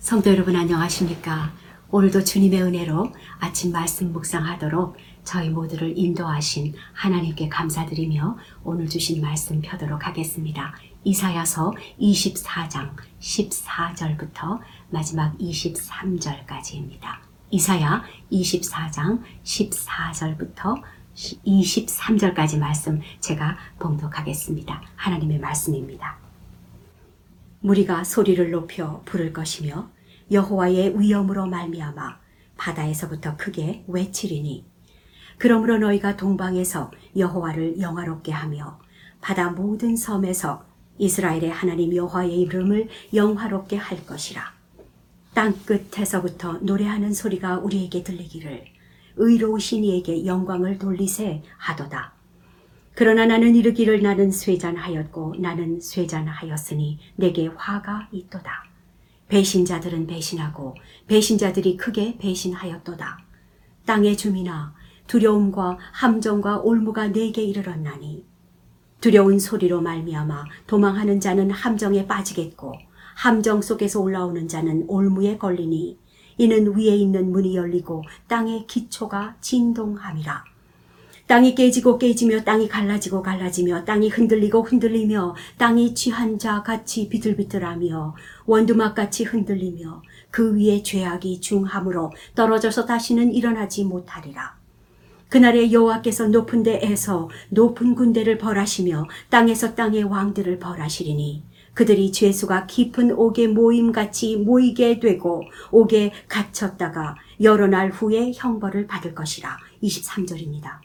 성도 여러분 안녕하십니까? 오늘도 주님의 은혜로 아침 말씀 묵상하도록 저희 모두를 인도하신 하나님께 감사드리며 오늘 주신 말씀 펴도록 하겠습니다. 이사야서 24장 14절부터 마지막 23절까지입니다. 이사야 24장 14절부터 23절까지 말씀 제가 봉독하겠습니다. 하나님의 말씀입니다. 무리가 소리를 높여 부를 것이며 여호와의 위엄으로 말미암아 바다에서부터 크게 외치리니 그러므로 너희가 동방에서 여호와를 영화롭게 하며 바다 모든 섬에서 이스라엘의 하나님 여호와의 이름을 영화롭게 할 것이라. 땅끝에서부터 노래하는 소리가 우리에게 들리기를 의로우신 이에게 영광을 돌리세 하도다. 그러나 나는 이르기를 나는 쇠잔하였고 나는 쇠잔하였으니 내게 화가 있도다. 배신자들은 배신하고 배신자들이 크게 배신하였도다. 땅의 주민아 두려움과 함정과 올무가 내게 이르렀나니 두려운 소리로 말미암아 도망하는 자는 함정에 빠지겠고 함정 속에서 올라오는 자는 올무에 걸리니 이는 위에 있는 문이 열리고 땅의 기초가 진동함이라. 땅이 깨지고 깨지며 땅이 갈라지고 갈라지며 땅이 흔들리고 흔들리며 땅이 취한 자같이 비틀비틀하며 원두막같이 흔들리며 그 위에 죄악이 중함으로 떨어져서 다시는 일어나지 못하리라. 그날에 여호와께서 높은 데에서 높은 군대를 벌하시며 땅에서 땅의 왕들을 벌하시리니 그들이 죄수가 깊은 옥에 모임같이 모이게 되고 옥에 갇혔다가 여러 날 후에 형벌을 받을 것이라. 23절입니다.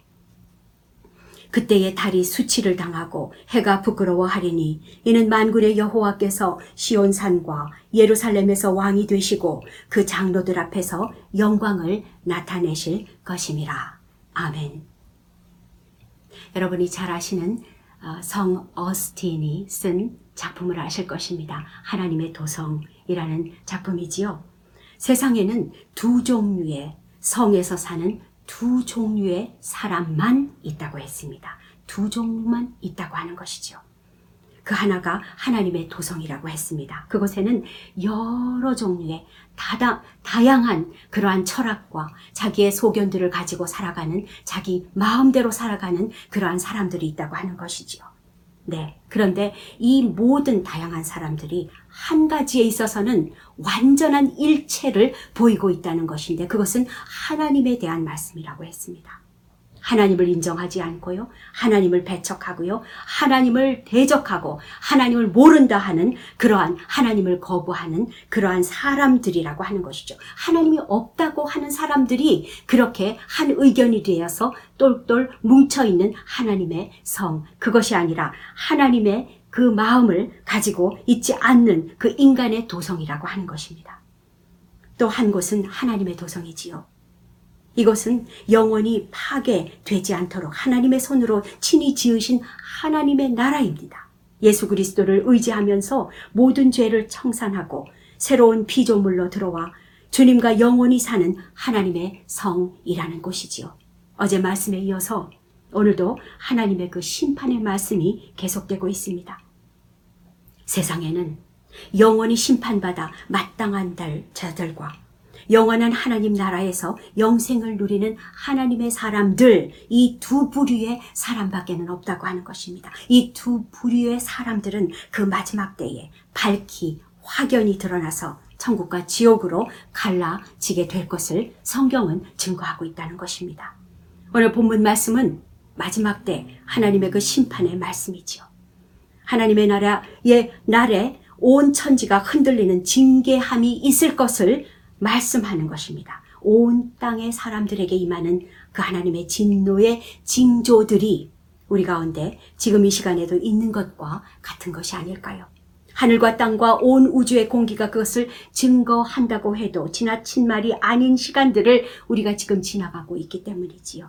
그때에 달이 수치를 당하고 해가 부끄러워하리니 이는 만군의 여호와께서 시온산과 예루살렘에서 왕이 되시고 그 장로들 앞에서 영광을 나타내실 것임이라. 아멘. 여러분이 잘 아시는 성 어스틴이 쓴 작품을 아실 것입니다. 하나님의 도성이라는 작품이지요. 세상에는 두 종류의 성에서 사는 두 종류의 사람만 있다고 했습니다. 두 종류만 있다고 하는 것이죠. 그 하나가 하나님의 도성이라고 했습니다. 그곳에는 여러 종류의 다양한 그러한 철학과 자기의 소견들을 가지고 살아가는 자기 마음대로 살아가는 그러한 사람들이 있다고 하는 것이죠. 네. 그런데 이 모든 다양한 사람들이 한 가지에 있어서는 완전한 일체를 보이고 있다는 것인데 그것은 하나님에 대한 말씀이라고 했습니다. 하나님을 인정하지 않고요. 하나님을 배척하고요. 하나님을 대적하고 하나님을 모른다 하는 그러한 하나님을 거부하는 그러한 사람들이라고 하는 것이죠. 하나님이 없다고 하는 사람들이 그렇게 한 의견이 되어서 똘똘 뭉쳐있는 하나님의 성. 그것이 아니라 하나님의 그 마음을 가지고 있지 않는 그 인간의 도성이라고 하는 것입니다. 또 한 곳은 하나님의 도성이지요. 이것은 영원히 파괴되지 않도록 하나님의 손으로 친히 지으신 하나님의 나라입니다. 예수 그리스도를 의지하면서 모든 죄를 청산하고 새로운 피조물로 들어와 주님과 영원히 사는 하나님의 성이라는 곳이지요. 어제 말씀에 이어서 오늘도 하나님의 그 심판의 말씀이 계속되고 있습니다. 세상에는 영원히 심판받아 마땅한 자들과 영원한 하나님 나라에서 영생을 누리는 하나님의 사람들, 이 두 부류의 사람밖에는 없다고 하는 것입니다. 이 두 부류의 사람들은 그 마지막 때에 밝히 확연히 드러나서 천국과 지옥으로 갈라지게 될 것을 성경은 증거하고 있다는 것입니다. 오늘 본문 말씀은 마지막 때 하나님의 그 심판의 말씀이지요. 하나님의 날에 온 천지가 흔들리는 징계함이 있을 것을 말씀하는 것입니다. 온 땅의 사람들에게 임하는 그 하나님의 진노의 징조들이 우리 가운데 지금 이 시간에도 있는 것과 같은 것이 아닐까요? 하늘과 땅과 온 우주의 공기가 그것을 증거한다고 해도 지나친 말이 아닌 시간들을 우리가 지금 지나가고 있기 때문이지요.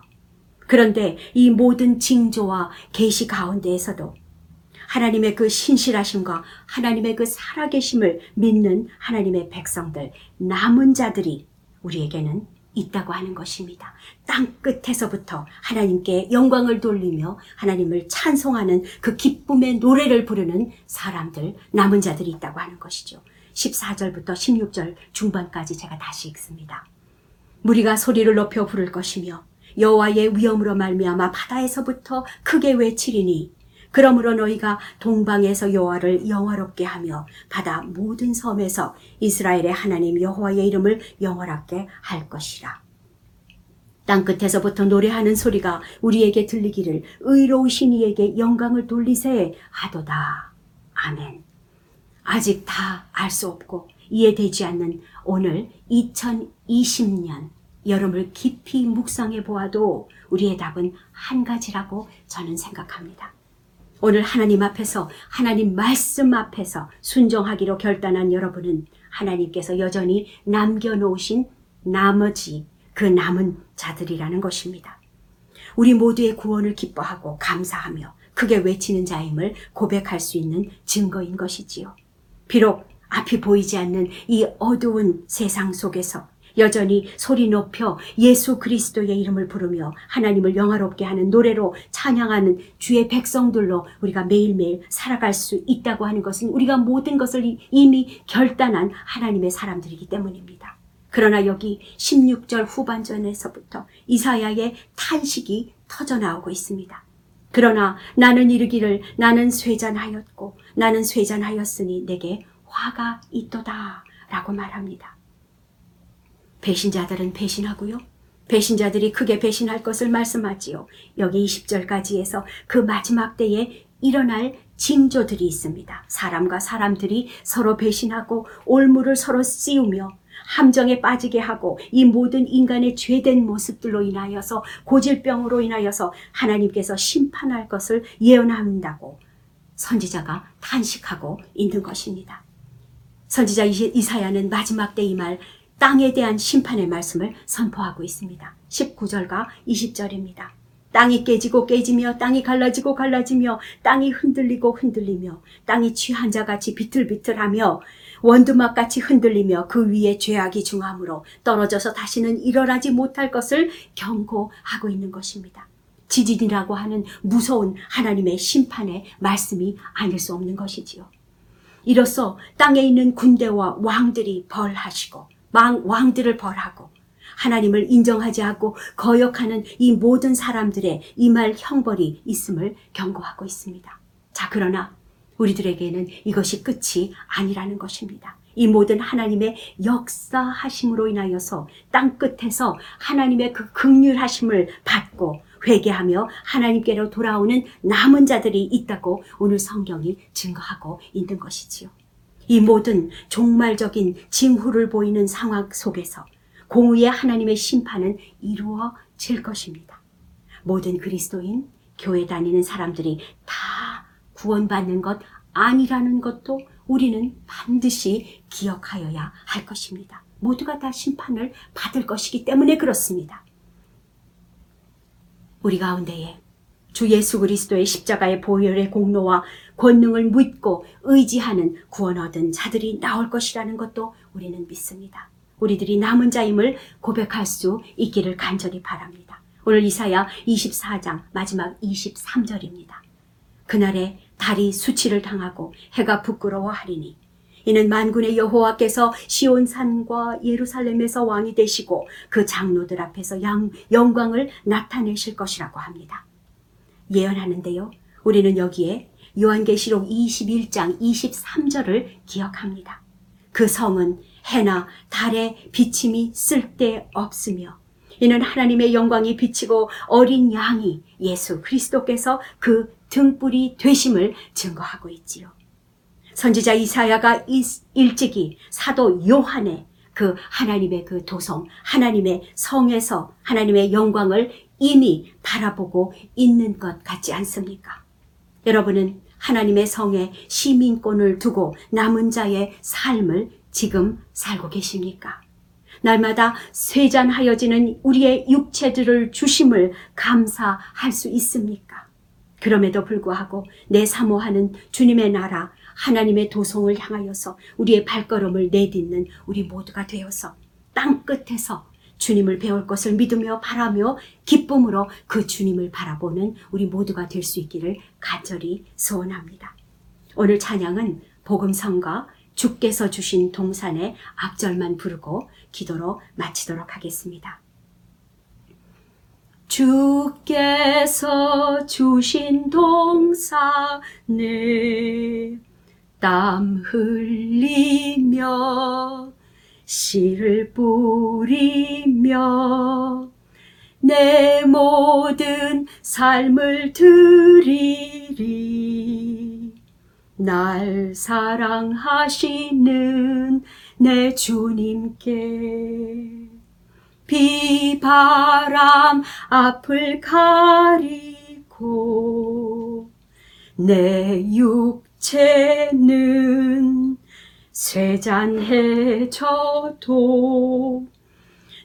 그런데 이 모든 징조와 계시 가운데에서도 하나님의 그 신실하심과 하나님의 그 살아계심을 믿는 하나님의 백성들, 남은 자들이 우리에게는 있다고 하는 것입니다. 땅 끝에서부터 하나님께 영광을 돌리며 하나님을 찬송하는 그 기쁨의 노래를 부르는 사람들, 남은 자들이 있다고 하는 것이죠. 14절부터 16절 중반까지 제가 다시 읽습니다. 무리가 소리를 높여 부를 것이며 여호와의 위엄으로 말미암아 바다에서부터 크게 외치리니 그러므로 너희가 동방에서 여호와를 영화롭게 하며 바다 모든 섬에서 이스라엘의 하나님 여호와의 이름을 영화롭게 할 것이라. 땅끝에서부터 노래하는 소리가 우리에게 들리기를 의로우신 이에게 영광을 돌리세 하도다. 아멘. 아직 다 알 수 없고 이해되지 않는 오늘 2020년 여름을 깊이 묵상해 보아도 우리의 답은 한 가지라고 저는 생각합니다. 오늘 하나님 앞에서, 하나님 말씀 앞에서 순종하기로 결단한 여러분은 하나님께서 여전히 남겨놓으신 나머지 그 남은 자들이라는 것입니다. 우리 모두의 구원을 기뻐하고 감사하며 크게 외치는 자임을 고백할 수 있는 증거인 것이지요. 비록 앞이 보이지 않는 이 어두운 세상 속에서 여전히 소리 높여 예수 그리스도의 이름을 부르며 하나님을 영화롭게 하는 노래로 찬양하는 주의 백성들로 우리가 매일매일 살아갈 수 있다고 하는 것은 우리가 모든 것을 이미 결단한 하나님의 사람들이기 때문입니다. 그러나 여기 16절 후반전에서부터 이사야의 탄식이 터져나오고 있습니다. 그러나 나는 이르기를 나는 쇠잔하였고 나는 쇠잔하였으니 내게 화가 있도다 라고 말합니다. 배신자들은 배신하고요. 배신자들이 크게 배신할 것을 말씀하지요. 여기 20절까지에서 그 마지막 때에 일어날 징조들이 있습니다. 사람과 사람들이 서로 배신하고 올무를 서로 씌우며 함정에 빠지게 하고 이 모든 인간의 죄된 모습들로 인하여서 고질병으로 인하여서 하나님께서 심판할 것을 예언한다고 선지자가 탄식하고 있는 것입니다. 선지자 이사야는 마지막 때 이 말 땅에 대한 심판의 말씀을 선포하고 있습니다. 19절과 20절입니다. 땅이 깨지고 깨지며 땅이 갈라지고 갈라지며 땅이 흔들리고 흔들리며 땅이 취한 자같이 비틀비틀하며 원두막같이 흔들리며 그 위에 죄악이 중함으로 떨어져서 다시는 일어나지 못할 것을 경고하고 있는 것입니다. 지진이라고 하는 무서운 하나님의 심판의 말씀이 아닐 수 없는 것이지요. 이로써 땅에 있는 군대와 왕들이 벌하시고 왕들을 벌하고 하나님을 인정하지 않고 거역하는 이 모든 사람들의 이 말 형벌이 있음을 경고하고 있습니다. 자, 그러나 우리들에게는 이것이 끝이 아니라는 것입니다. 이 모든 하나님의 역사하심으로 인하여서 땅끝에서 하나님의 그 긍휼하심을 받고 회개하며 하나님께로 돌아오는 남은 자들이 있다고 오늘 성경이 증거하고 있는 것이지요. 이 모든 종말적인 징후를 보이는 상황 속에서 공의의 하나님의 심판은 이루어질 것입니다. 모든 그리스도인, 교회 다니는 사람들이 다 구원받는 것 아니라는 것도 우리는 반드시 기억하여야 할 것입니다. 모두가 다 심판을 받을 것이기 때문에 그렇습니다. 우리 가운데에 주 예수 그리스도의 십자가의 보혈의 공로와 권능을 믿고 의지하는 구원 얻은 자들이 나올 것이라는 것도 우리는 믿습니다. 우리들이 남은 자임을 고백할 수 있기를 간절히 바랍니다. 오늘 이사야 24장 마지막 23절입니다. 그날에 달이 수치를 당하고 해가 부끄러워하리니 이는 만군의 여호와께서 시온산과 예루살렘에서 왕이 되시고 그 장로들 앞에서 영광을 나타내실 것이라고 합니다. 예언하는데요. 우리는 여기에 요한계시록 21장 23절을 기억합니다. 그 성은 해나 달의 비침이 쓸데없으며 이는 하나님의 영광이 비치고 어린 양이 예수 그리스도께서 그 등불이 되심을 증거하고 있지요. 선지자 이사야가 일찍이 사도 요한의 그 하나님의 그 도성, 하나님의 성에서 하나님의 영광을 이미 바라보고 있는 것 같지 않습니까? 여러분은 하나님의 성에 시민권을 두고 남은 자의 삶을 지금 살고 계십니까? 날마다 쇠잔하여지는 우리의 육체들을 주심을 감사할 수 있습니까? 그럼에도 불구하고 내 사모하는 주님의 나라, 하나님의 도성을 향하여서 우리의 발걸음을 내딛는 우리 모두가 되어서 땅끝에서 주님을 배울 것을 믿으며 바라며 기쁨으로 그 주님을 바라보는 우리 모두가 될 수 있기를 간절히 소원합니다. 오늘 찬양은 복음성가 주께서 주신 동산의 앞절만 부르고 기도로 마치도록 하겠습니다. 주께서 주신 동산에 땀 흘리며 씨를 뿌리며 내 모든 삶을 드리리. 날 사랑하시는 내 주님께 비 바람 앞을 가리고 내 육체는 쇠잔해져도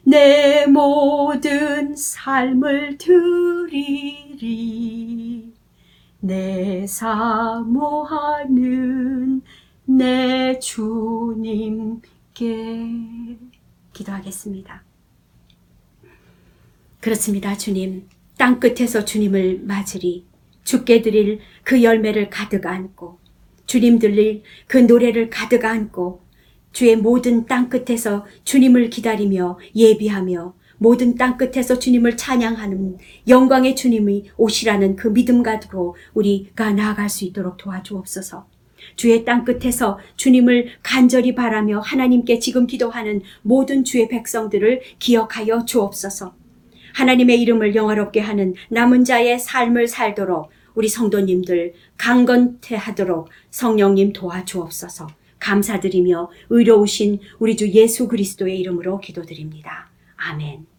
내 모든 삶을 드리리. 내 사모하는 내 주님께 기도하겠습니다. 그렇습니다. 주님, 땅끝에서 주님을 맞으리. 주께 드릴 그 열매를 가득 안고, 주님 들릴 그 노래를 가득 안고, 주의 모든 땅끝에서 주님을 기다리며 예비하며 모든 땅끝에서 주님을 찬양하는 영광의 주님이 오시라는 그 믿음 가지고 우리가 나아갈 수 있도록 도와주옵소서. 주의 땅끝에서 주님을 간절히 바라며 하나님께 지금 기도하는 모든 주의 백성들을 기억하여 주옵소서. 하나님의 이름을 영화롭게 하는 남은 자의 삶을 살도록 우리 성도님들 강건태하도록 성령님 도와주옵소서. 감사드리며 의로우신 우리 주 예수 그리스도의 이름으로 기도드립니다. 아멘.